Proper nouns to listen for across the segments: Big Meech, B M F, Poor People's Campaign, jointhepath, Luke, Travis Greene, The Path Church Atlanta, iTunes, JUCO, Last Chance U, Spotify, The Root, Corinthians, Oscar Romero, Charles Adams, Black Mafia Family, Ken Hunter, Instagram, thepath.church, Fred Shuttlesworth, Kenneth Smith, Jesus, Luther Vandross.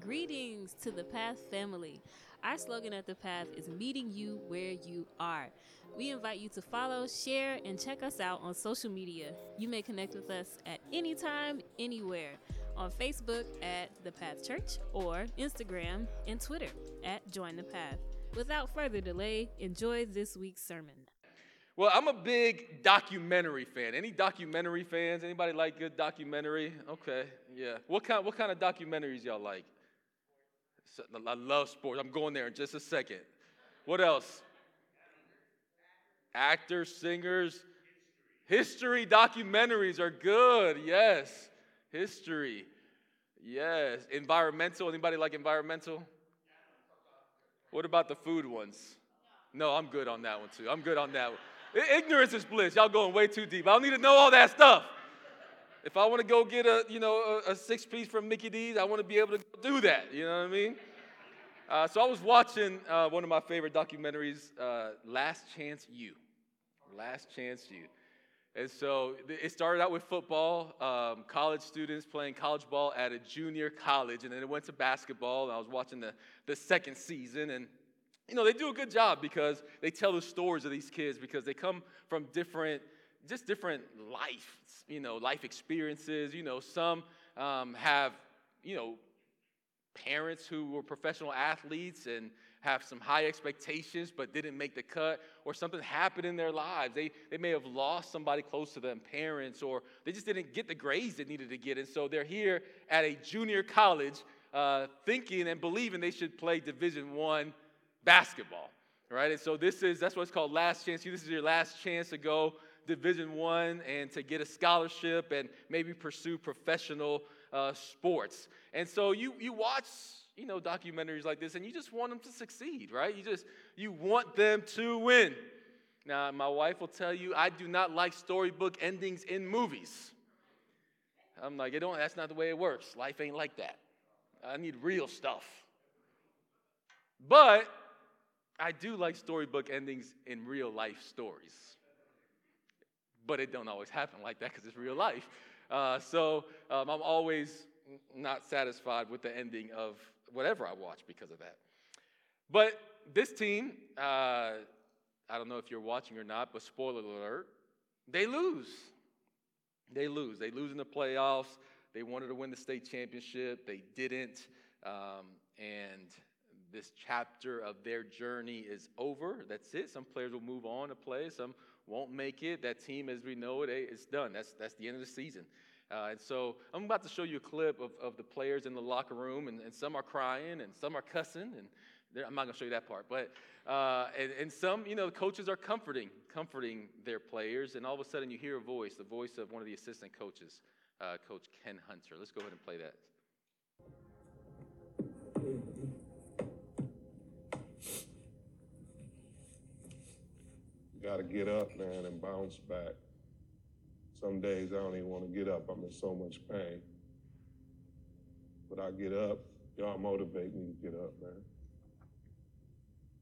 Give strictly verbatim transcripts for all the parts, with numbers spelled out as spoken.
Greetings to The Path family. Our slogan at The Path is meeting you where you are. We invite you to follow, share, and check us out on social media. You may connect with us at any time, anywhere. On Facebook at The Path Church or Instagram and Twitter at Join The Path. Without further delay, enjoy this week's sermon. Well, I'm a big documentary fan. Any documentary fans? Anybody like good documentary? Okay, yeah. What kind, what kind of documentaries y'all like? I love sports. I'm going there in just a second. What else? Actors, singers. History documentaries are good. Yes. History. Yes. Environmental. Anybody like environmental? What about the food ones? No, I'm good on that one too. I'm good on that one. Ignorance is bliss. Y'all going way too deep. I don't need to know all that stuff. If I want to go get a, you know, a, a six-piece from Mickey D's, I want to be able to do that. You know what I mean? Uh, so I was watching uh, one of my favorite documentaries, uh, Last Chance U. Last Chance U. And so it started out with football, um, college students playing college ball at a junior college, and then it went to basketball. And I was watching the, the second season, and you know, they do a good job because they tell the stories of these kids because they come from different just different life, you know, life experiences. You know, some um, have, you know, parents who were professional athletes and have some high expectations but didn't make the cut, or something happened in their lives. They they may have lost somebody close to them, parents, or they just didn't get the grades they needed to get. And so they're here at a junior college uh, thinking and believing they should play Division One basketball, right? And so this is, that's what's called Last Chance. This is your last chance to go Division One and to get a scholarship and maybe pursue professional uh, sports. And so you you watch, you know, documentaries like this, and you just want them to succeed, right? You just, you want them to win. Now, my wife will tell you, I do not like storybook endings in movies. I'm like, it don't, that's not the way it works. Life ain't like that. I need real stuff. But I do like storybook endings in real life stories. But it don't always happen like that because it's real life. Uh, so um, I'm always not satisfied with the ending of whatever I watch because of that. But this team, uh, I don't know if you're watching or not, but spoiler alert, they lose. They lose. They lose in the playoffs. They wanted to win the state championship. They didn't. Um, and this chapter of their journey is over. That's it. Some players will move on to play. Some won't make it. That team, as we know it, it's done. That's that's the end of the season. Uh, and so I'm about to show you a clip of, of the players in the locker room, and, and some are crying, and some are cussing, and I'm not going to show you that part. But uh, and, and some, you know, coaches are comforting, comforting their players, and all of a sudden you hear a voice, the voice of one of the assistant coaches, uh, Coach Ken Hunter. Let's go ahead and play that. Got to get up, man, and bounce back. Some days I don't even want to get up. I'm in so much pain. But I get up. Y'all motivate me to get up, man.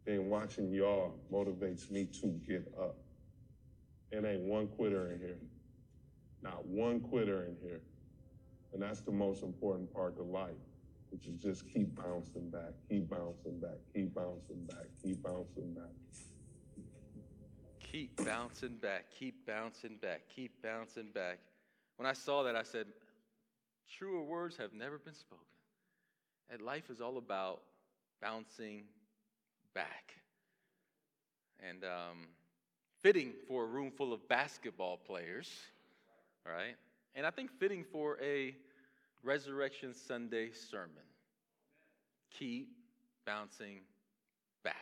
And watching y'all motivates me to get up. It ain't one quitter in here. Not one quitter in here. And that's the most important part of life, which is just keep bouncing back, keep bouncing back, keep bouncing back, keep bouncing back. Keep bouncing back, keep bouncing back, keep bouncing back. When I saw that, I said, truer words have never been spoken. And life is all about bouncing back. And um, fitting for a room full of basketball players, right? And I think fitting for a Resurrection Sunday sermon. Keep bouncing back.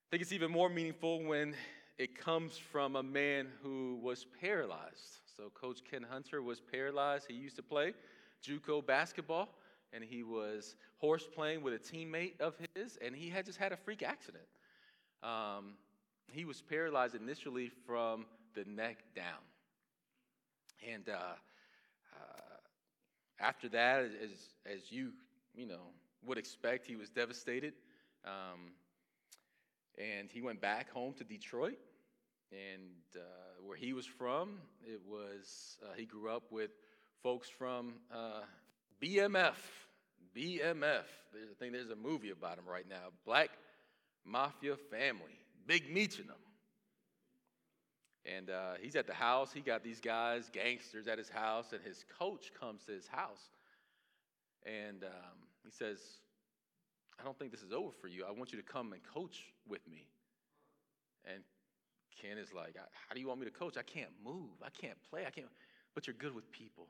I think it's even more meaningful when it comes from a man who was paralyzed. So Coach Ken Hunter was paralyzed. He used to play JUCO basketball, and he was horse playing with a teammate of his, and he had just had a freak accident. Um, he was paralyzed initially from the neck down. And uh, uh, after that, as as you, you know, would expect, he was devastated. Um And he went back home to Detroit, and uh, where he was from, it was, uh, he grew up with folks from uh, B M F, B M F. There's, I think there's a movie about them right now. Black Mafia Family. Big Meech and them. And uh, he's at the house. He got these guys, gangsters, at his house. And his coach comes to his house. And um, he says, I don't think this is over for you. I want you to come and coach with me. And Ken is like, how do you want me to coach? I can't move. I can't play. I can't. But you're good with people.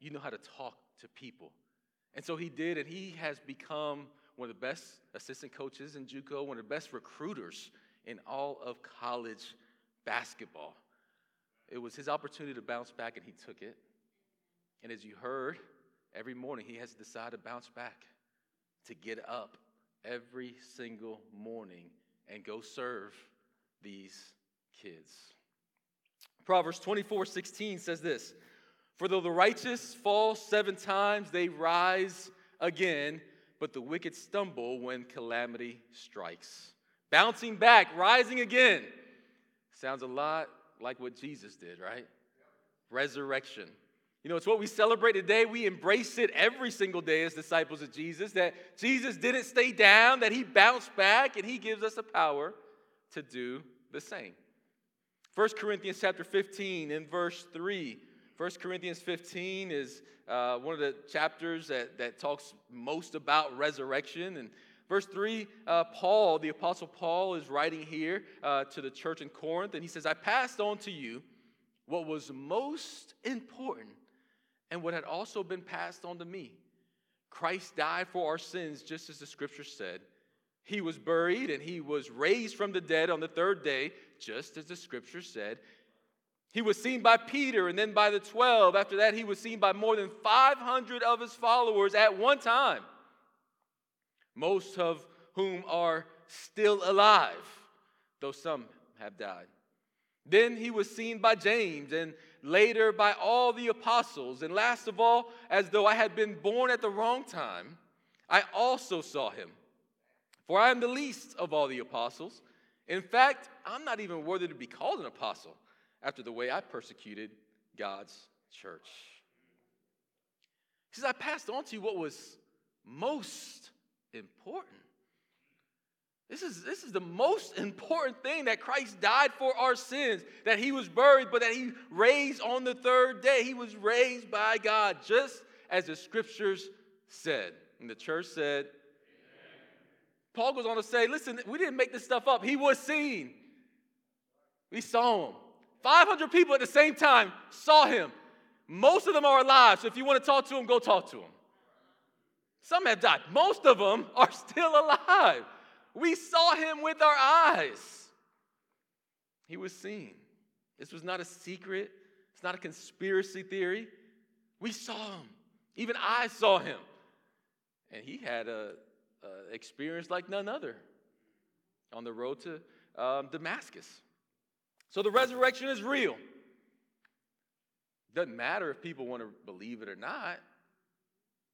You know how to talk to people. And so he did, and he has become one of the best assistant coaches in JUCO, one of the best recruiters in all of college basketball. It was his opportunity to bounce back, and he took it. And as you heard, every morning he has decided to bounce back, to get up every single morning and go serve these kids. Proverbs twenty-four sixteen says this, for though the righteous fall seven times, they rise again, but the wicked stumble when calamity strikes. Bouncing back, rising again. Sounds a lot like what Jesus did, right? Resurrection. You know, it's what we celebrate today. We embrace it every single day as disciples of Jesus, that Jesus didn't stay down, that he bounced back, and he gives us the power to do the same. First Corinthians chapter fifteen in verse three. First Corinthians fifteen is uh, one of the chapters that, that talks most about resurrection. And verse three, uh, Paul, the Apostle Paul, is writing here uh, to the church in Corinth, and he says, I passed on to you what was most important and what had also been passed on to me. Christ died for our sins, just as the scripture said. He was buried, and he was raised from the dead on the third day, just as the scripture said. He was seen by Peter and then by the twelve. After that, he was seen by more than five hundred of his followers at one time, most of whom are still alive, though some have died. Then he was seen by James, and later by all the apostles. And last of all, as though I had been born at the wrong time, I also saw him. For I am the least of all the apostles. In fact, I'm not even worthy to be called an apostle after the way I persecuted God's church. He says, I passed on to you what was most important. This is, this is the most important thing, that Christ died for our sins, that he was buried, but that he raised on the third day. He was raised by God, just as the scriptures said. And the church said, Amen. Paul goes on to say, listen, we didn't make this stuff up. He was seen. We saw him. five hundred people at the same time saw him. Most of them are alive, so if you want to talk to them, go talk to them. Some have died. Most of them are still alive. We saw him with our eyes. He was seen. This was not a secret. It's not a conspiracy theory. We saw him. Even I saw him. And he had a, a experience like none other on the road to um, Damascus. So the resurrection is real. Doesn't matter if people want to believe it or not.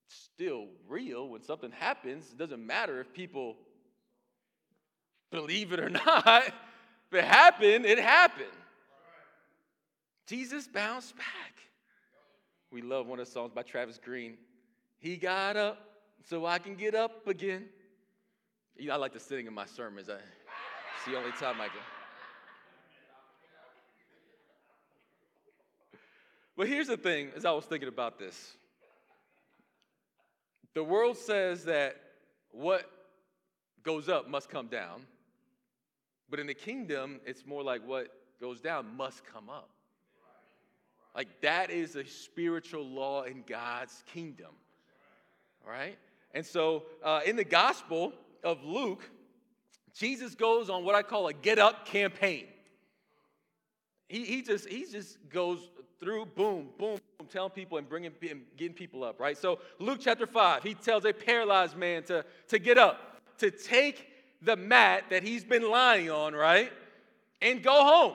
It's still real. When something happens, it doesn't matter if people believe it or not. If it happened, it happened. Jesus bounced back. We love one of the songs by Travis Greene. He got up so I can get up again. You know, I like to sing in my sermons. I, it's the only time I can. But here's the thing, as I was thinking about this. The world says that what goes up must come down. But in the kingdom, it's more like what goes down must come up. Like, that is a spiritual law in God's kingdom. All right? And so uh, in the gospel of Luke, Jesus goes on what I call a get up campaign. He, he just he just goes through, boom, boom, boom, telling people and bringing and getting people up, right? So Luke chapter five, he tells a paralyzed man to, to get up, to take the mat that he's been lying on, right, and go home.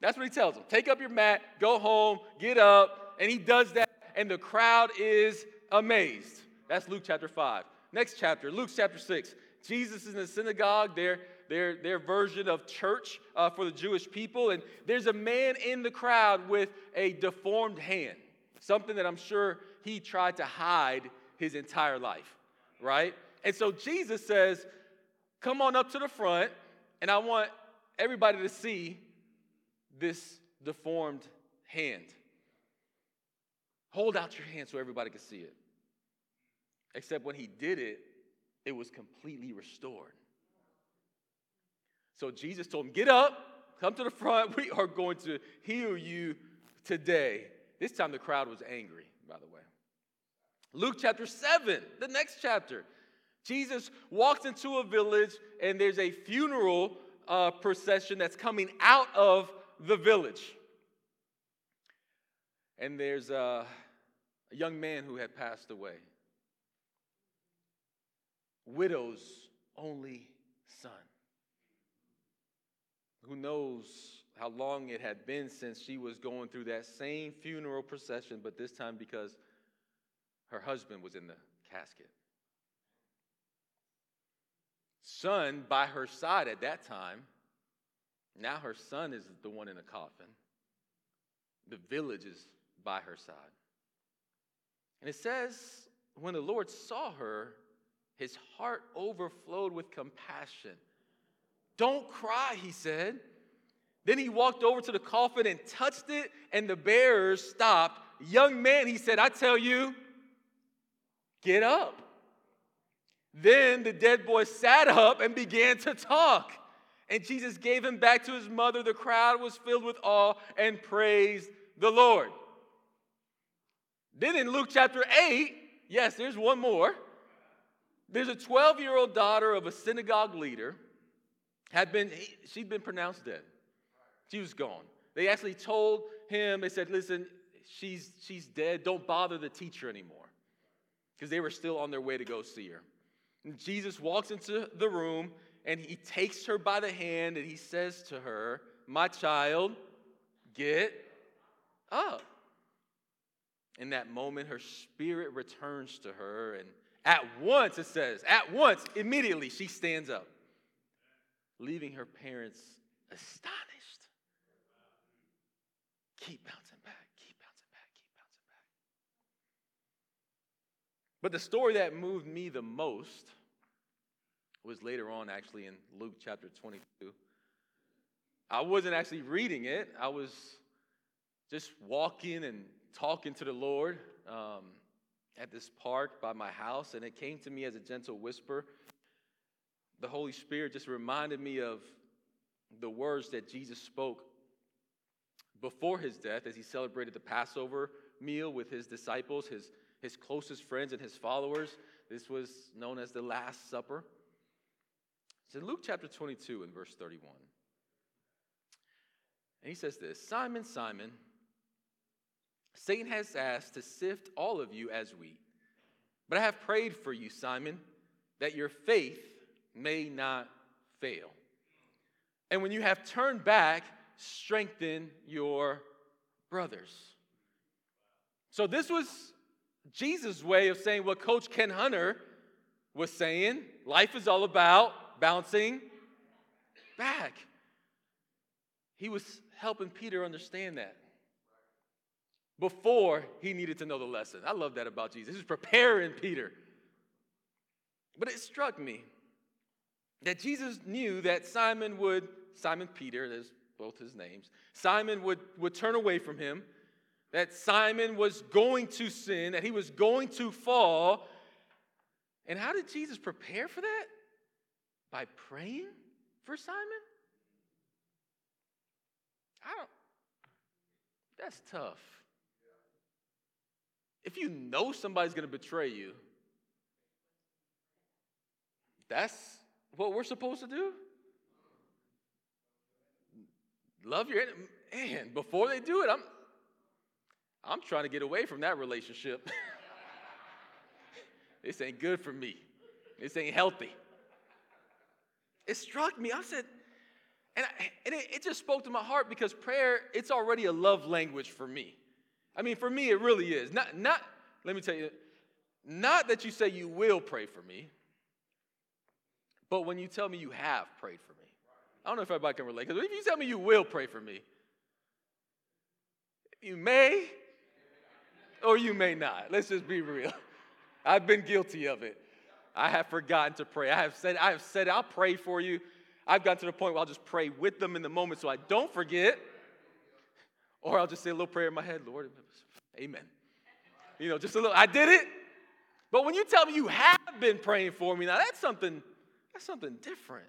That's what he tells him. Take up your mat, go home, get up, and he does that, and the crowd is amazed. That's Luke chapter five. Next chapter, Luke chapter six. Jesus is in the synagogue there. Their, their version of church uh, for the Jewish people. And there's a man in the crowd with a deformed hand, something that I'm sure he tried to hide his entire life, right? And so Jesus says, come on up to the front, and I want everybody to see this deformed hand. Hold out your hand so everybody can see it. Except when he did it, it was completely restored. So Jesus told him, get up, come to the front. We are going to heal you today. This time the crowd was angry, by the way. Luke chapter seven, the next chapter. Jesus walks into a village, and there's a funeral uh, procession that's coming out of the village. And there's a, a young man who had passed away. Widow's only son. Who knows how long it had been since she was going through that same funeral procession, but this time because her husband was in the casket. Son by her side at that time. Now her son is the one in the coffin. The village is by her side. And it says, when the Lord saw her, his heart overflowed with compassion. Don't cry, he said. Then he walked over to the coffin and touched it, and the bearers stopped. Young man, he said, I tell you, get up. Then the dead boy sat up and began to talk. And Jesus gave him back to his mother. The crowd was filled with awe and praised the Lord. Then in Luke chapter eight, yes, there's one more. There's a twelve-year-old daughter of a synagogue leader. Had been, she'd been pronounced dead. She was gone. They actually told him, they said, listen, she's, she's dead. Don't bother the teacher anymore. Because they were still on their way to go see her. And Jesus walks into the room, and he takes her by the hand, and he says to her, my child, get up. In that moment, her spirit returns to her, and at once, it says, at once, immediately, she stands up, leaving her parents astonished. Keep bouncing back, keep bouncing back, keep bouncing back. But the story that moved me the most was later on, actually, in Luke chapter twenty-two. I wasn't actually reading it. I was just walking and talking to the Lord um, at this park by my house, and it came to me as a gentle whisper. The Holy Spirit just reminded me of the words that Jesus spoke before his death as he celebrated the Passover meal with his disciples, his, his closest friends and his followers. This was known as the Last Supper. It's in Luke chapter twenty-two and verse thirty-one. And he says this, Simon, Simon, Satan has asked to sift all of you as wheat, but I have prayed for you, Simon, that your faith may not fail. And when you have turned back, strengthen your brothers. So this was Jesus' way of saying what Coach Ken Hunter was saying. Life is all about bouncing back. He was helping Peter understand that before he needed to know the lesson. I love that about Jesus. He was preparing Peter. But it struck me that Jesus knew that Simon would, Simon Peter, there's both his names, Simon would, would turn away from him, that Simon was going to sin, that he was going to fall. And how did Jesus prepare for that? By praying for Simon? I don't, that's tough. If you know somebody's going to betray you, that's what we're supposed to do? Love your enemy. Man, before they do it, I'm I'm trying to get away from that relationship. This ain't good for me. This ain't healthy. It struck me. I said, and, I, and it, it just spoke to my heart because prayer, it's already a love language for me. I mean, for me, it really is. Not, not. Let me tell you, not that you say you will pray for me, but when you tell me you have prayed for me. I don't know if everybody can relate, because if you tell me you will pray for me, you may or you may not. Let's just be real. I've been guilty of it. I have forgotten to pray. I have said, I have said, I'll pray for you. I've gotten to the point where I'll just pray with them in the moment so I don't forget. Or I'll just say a little prayer in my head, Lord, amen. You know, just a little, I did it. But when you tell me you have been praying for me, now that's something, that's something different.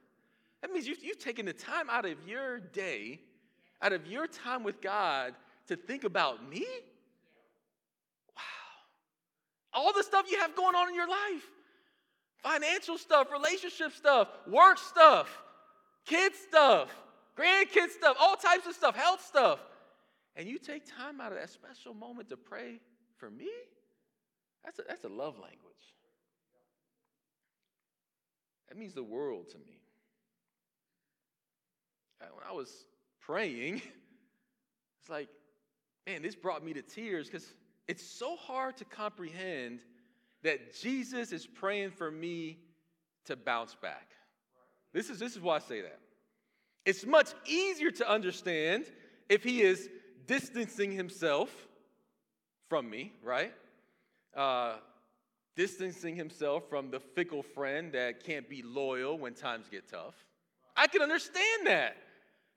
That means you've, you've taken the time out of your day, out of your time with God to think about me? Wow. All the stuff you have going on in your life. Financial stuff, relationship stuff, work stuff, kid stuff, grandkid stuff, all types of stuff, health stuff. And you take time out of that special moment to pray for me? That's a, that's a love language. That means the world to me. When I was praying, it's like, man, this brought me to tears because it's so hard to comprehend that Jesus is praying for me to bounce back. This is, this is why I say that. It's much easier to understand if he is distancing himself from me, right? Uh, distancing himself from the fickle friend that can't be loyal when times get tough. I can understand that.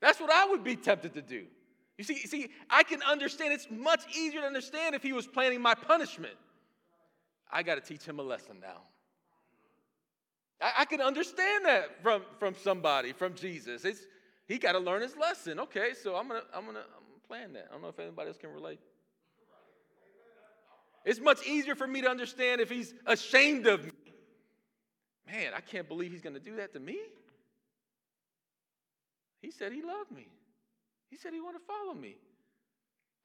That's what I would be tempted to do. You see, see, I can understand. It's much easier to understand if he was planning my punishment. I got to teach him a lesson now. I, I can understand that from, from somebody, from Jesus. It's he got to learn his lesson. Okay, so I'm gonna I'm gonna I'm plan that. I don't know if anybody else can relate. It's much easier for me to understand if he's ashamed of me. Man, I can't believe he's gonna do that to me. He said he loved me. He said he wanted to follow me.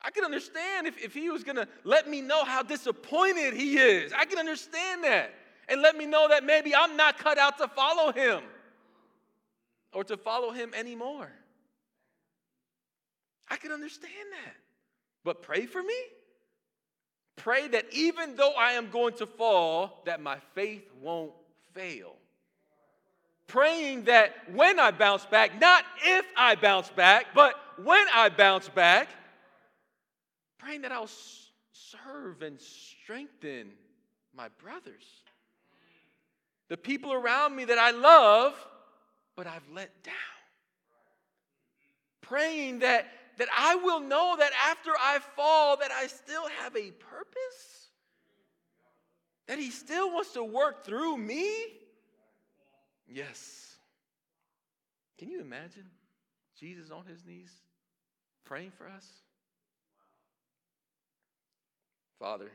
I can understand if, if he was going to let me know how disappointed he is. I can understand that. And let me know that maybe I'm not cut out to follow him or to follow him anymore. I can understand that. But pray for me. Pray that even though I am going to fall, that my faith won't fail. Praying that when I bounce back, not if I bounce back, but when I bounce back, praying that I'll serve and strengthen my brothers, the people around me that I love, but I've let down. Praying that, that I will know that after I fall, that I still have a purpose, that he still wants to work through me. Yes. Can you imagine Jesus on his knees praying for us? Father,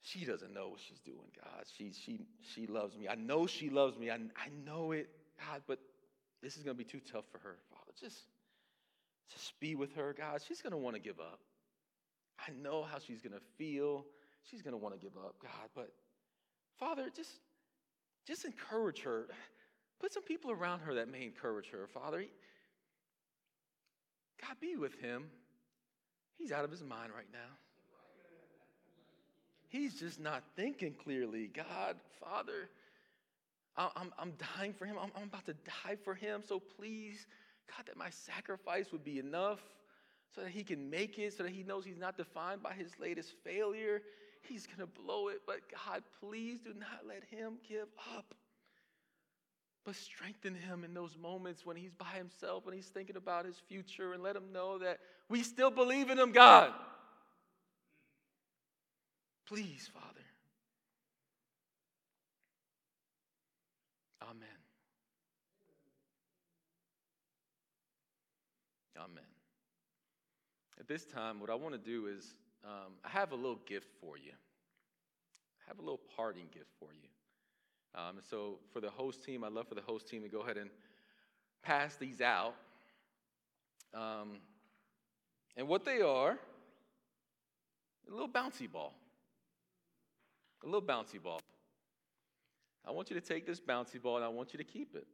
she doesn't know what she's doing, God. She she she loves me. I know she loves me. I, I know it, God, but this is going to be too tough for her, Father. Just, just be with her, God. She's going to want to give up. I know how she's going to feel. She's going to want to give up, God, but Father, just, just encourage her. Put some people around her that may encourage her, Father. God, be with him. He's out of his mind right now. He's just not thinking clearly. God, Father, I'm, I'm dying for him. I'm, I'm about to die for him. So please, God, that my sacrifice would be enough so that he can make it, so that he knows he's not defined by his latest failure. He's going to blow it. But God, please do not let him give up. But strengthen him in those moments when he's by himself, when he's thinking about his future, and let him know that we still believe in him, God. Please, Father. Amen. Amen. At this time, what I want to do is, um, I have a little gift for you. I have a little parting gift for you. Um, so for the host team, I'd love for the host team to go ahead and pass these out. Um, and what they are, a little bouncy ball. A little bouncy ball. I want you to take this bouncy ball, and I want you to keep it.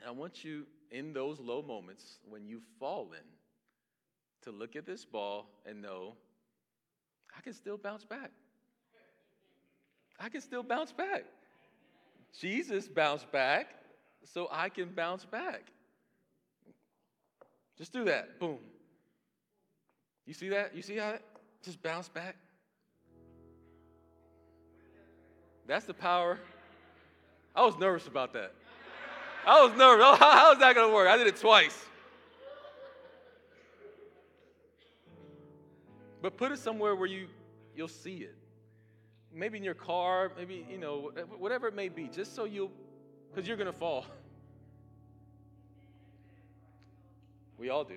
And I want you, in those low moments, when you've fallen, to look at this ball and know, I can still bounce back. I can still bounce back. Jesus bounced back, so I can bounce back. Just do that. Boom. You see that? You see how that? Just bounce back. That's the power. I was nervous about that. I was nervous. Oh, how, how is that going to work? I did it twice. But put it somewhere where you, you'll see it. Maybe in your car, maybe, you know, whatever it may be, just so you'll, because you're going to fall. We all do.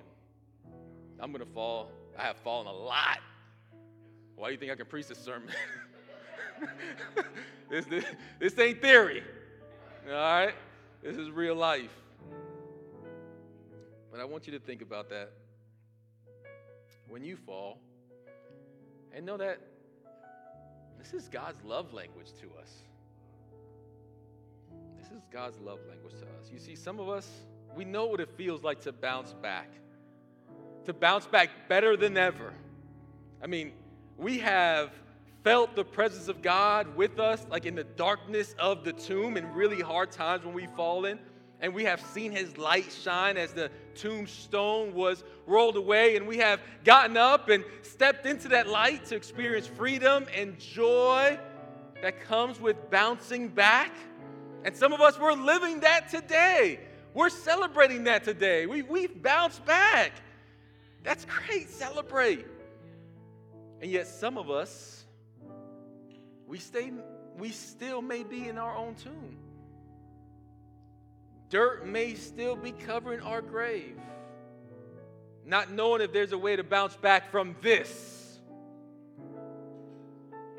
I'm going to fall. I have fallen a lot. Why do you think I can preach this sermon? this, this, this ain't theory. All right? This is real life. But I want you to think about that. When you fall, and know that this is God's love language to us. This is God's love language to us. You see, some of us, we know what it feels like to bounce back, to bounce back better than ever. I mean, we have felt the presence of God with us, like in the darkness of the tomb in really hard times when we've fallen. And we have seen his light shine as the tombstone was rolled away. And we have gotten up and stepped into that light to experience freedom and joy that comes with bouncing back. And some of us, we're living that today. We're celebrating that today. We, we've bounced back. That's great. Celebrate. And yet some of us, we stay, we still may be in our own tomb. Dirt may still be covering our grave, not knowing if there's a way to bounce back from this.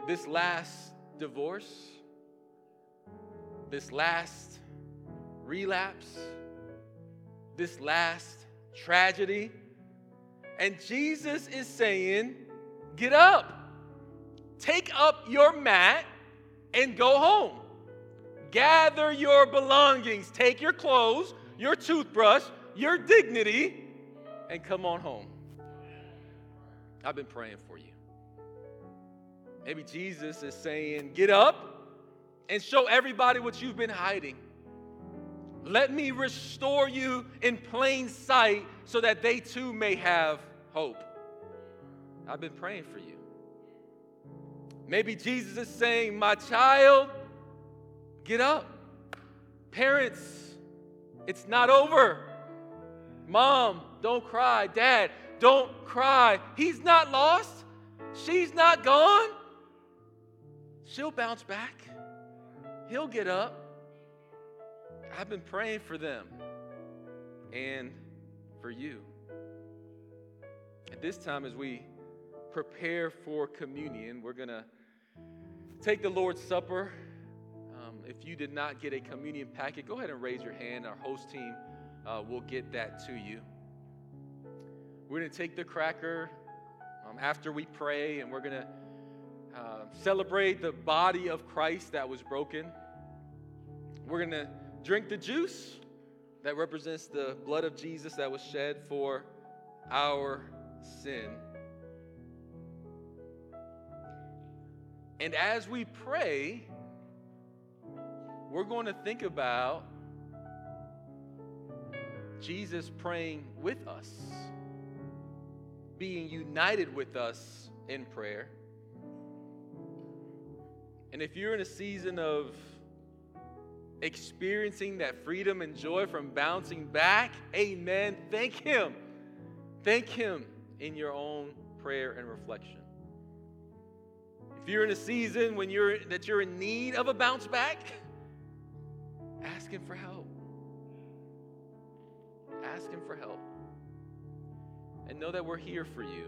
This last divorce, this last relapse, this last tragedy. And Jesus is saying, get up, take up your mat and go home. Gather your belongings, take your clothes, your toothbrush, your dignity, and come on home. I've been praying for you. Maybe Jesus is saying, get up and show everybody what you've been hiding. Let me restore you in plain sight so that they too may have hope. I've been praying for you. Maybe Jesus is saying, my child, get up. Parents, it's not over. Mom, don't cry. Dad, don't cry. He's not lost. She's not gone. She'll bounce back. He'll get up. I've been praying for them and for you. At this time, as we prepare for communion, we're going to take the Lord's Supper. If you did not get a communion packet, go ahead and raise your hand. Our host team uh, will get that to you. We're going to take the cracker um, after we pray, and we're going to uh, celebrate the body of Christ that was broken. We're going to drink the juice that represents the blood of Jesus that was shed for our sin. And as we pray, we're going to think about Jesus praying with us, being united with us in prayer. And if you're in a season of experiencing that freedom and joy from bouncing back, amen, thank him. Thank him in your own prayer and reflection. If you're in a season when you're that you're in need of a bounce back, ask him for help. Ask him for help. And know that we're here for you.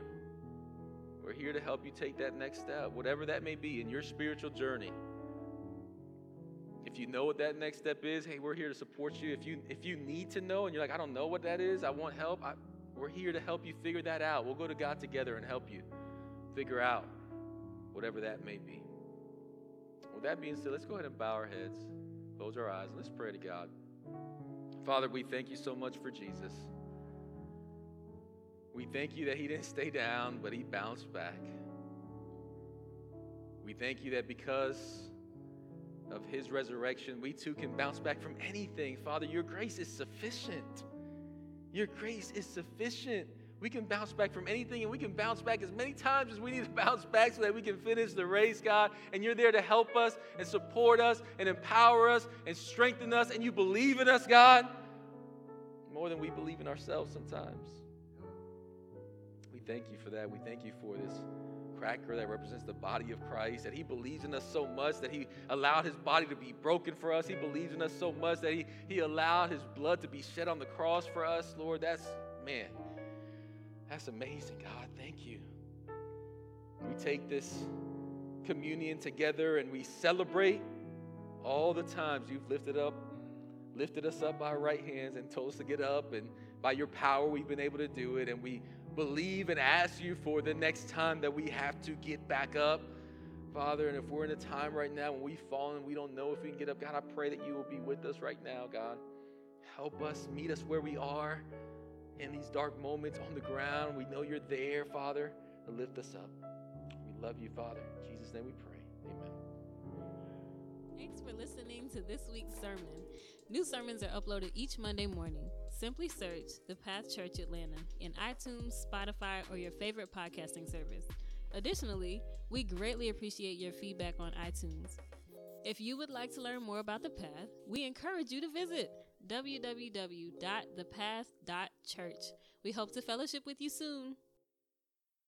We're here to help you take that next step, whatever that may be in your spiritual journey. If you know what that next step is, hey, we're here to support you. If you if you need to know and you're like, I don't know what that is, I want help, I, we're here to help you figure that out. We'll go to God together and help you figure out whatever that may be. With that being said, let's go ahead and bow our heads. Close our eyes. Let's pray to God. Father, we thank you so much for Jesus. We thank you that he didn't stay down, but he bounced back. We thank you that because of his resurrection, we too can bounce back from anything. Father, your grace is sufficient. Your grace is sufficient We can bounce back from anything, and we can bounce back as many times as we need to bounce back so that we can finish the race, God. And you're there to help us and support us and empower us and strengthen us. And you believe in us, God, more than we believe in ourselves sometimes. We thank you for that. We thank you for this cracker that represents the body of Christ, that he believes in us so much that he allowed his body to be broken for us. He believes in us so much that he, he allowed his blood to be shed on the cross for us, Lord. That's, man... That's amazing, God. Thank you. We take this communion together and we celebrate all the times you've lifted up, lifted us up by our right hands and told us to get up. And by your power, we've been able to do it. And we believe and ask you for the next time that we have to get back up, Father. And if we're in a time right now when we've fallen, we don't know if we can get up, God, I pray that you will be with us right now, God. Help us, meet us where we are. In these dark moments on the ground, we know you're there, Father, to lift us up. We love you, Father. In Jesus' name we pray. Amen. Thanks for listening to this week's sermon. New sermons are uploaded each Monday morning. Simply search The Path Church Atlanta in iTunes, Spotify, or your favorite podcasting service. Additionally, we greatly appreciate your feedback on iTunes. If you would like to learn more about The Path, we encourage you to visit w w w dot the path dot church. We hope to fellowship with you soon.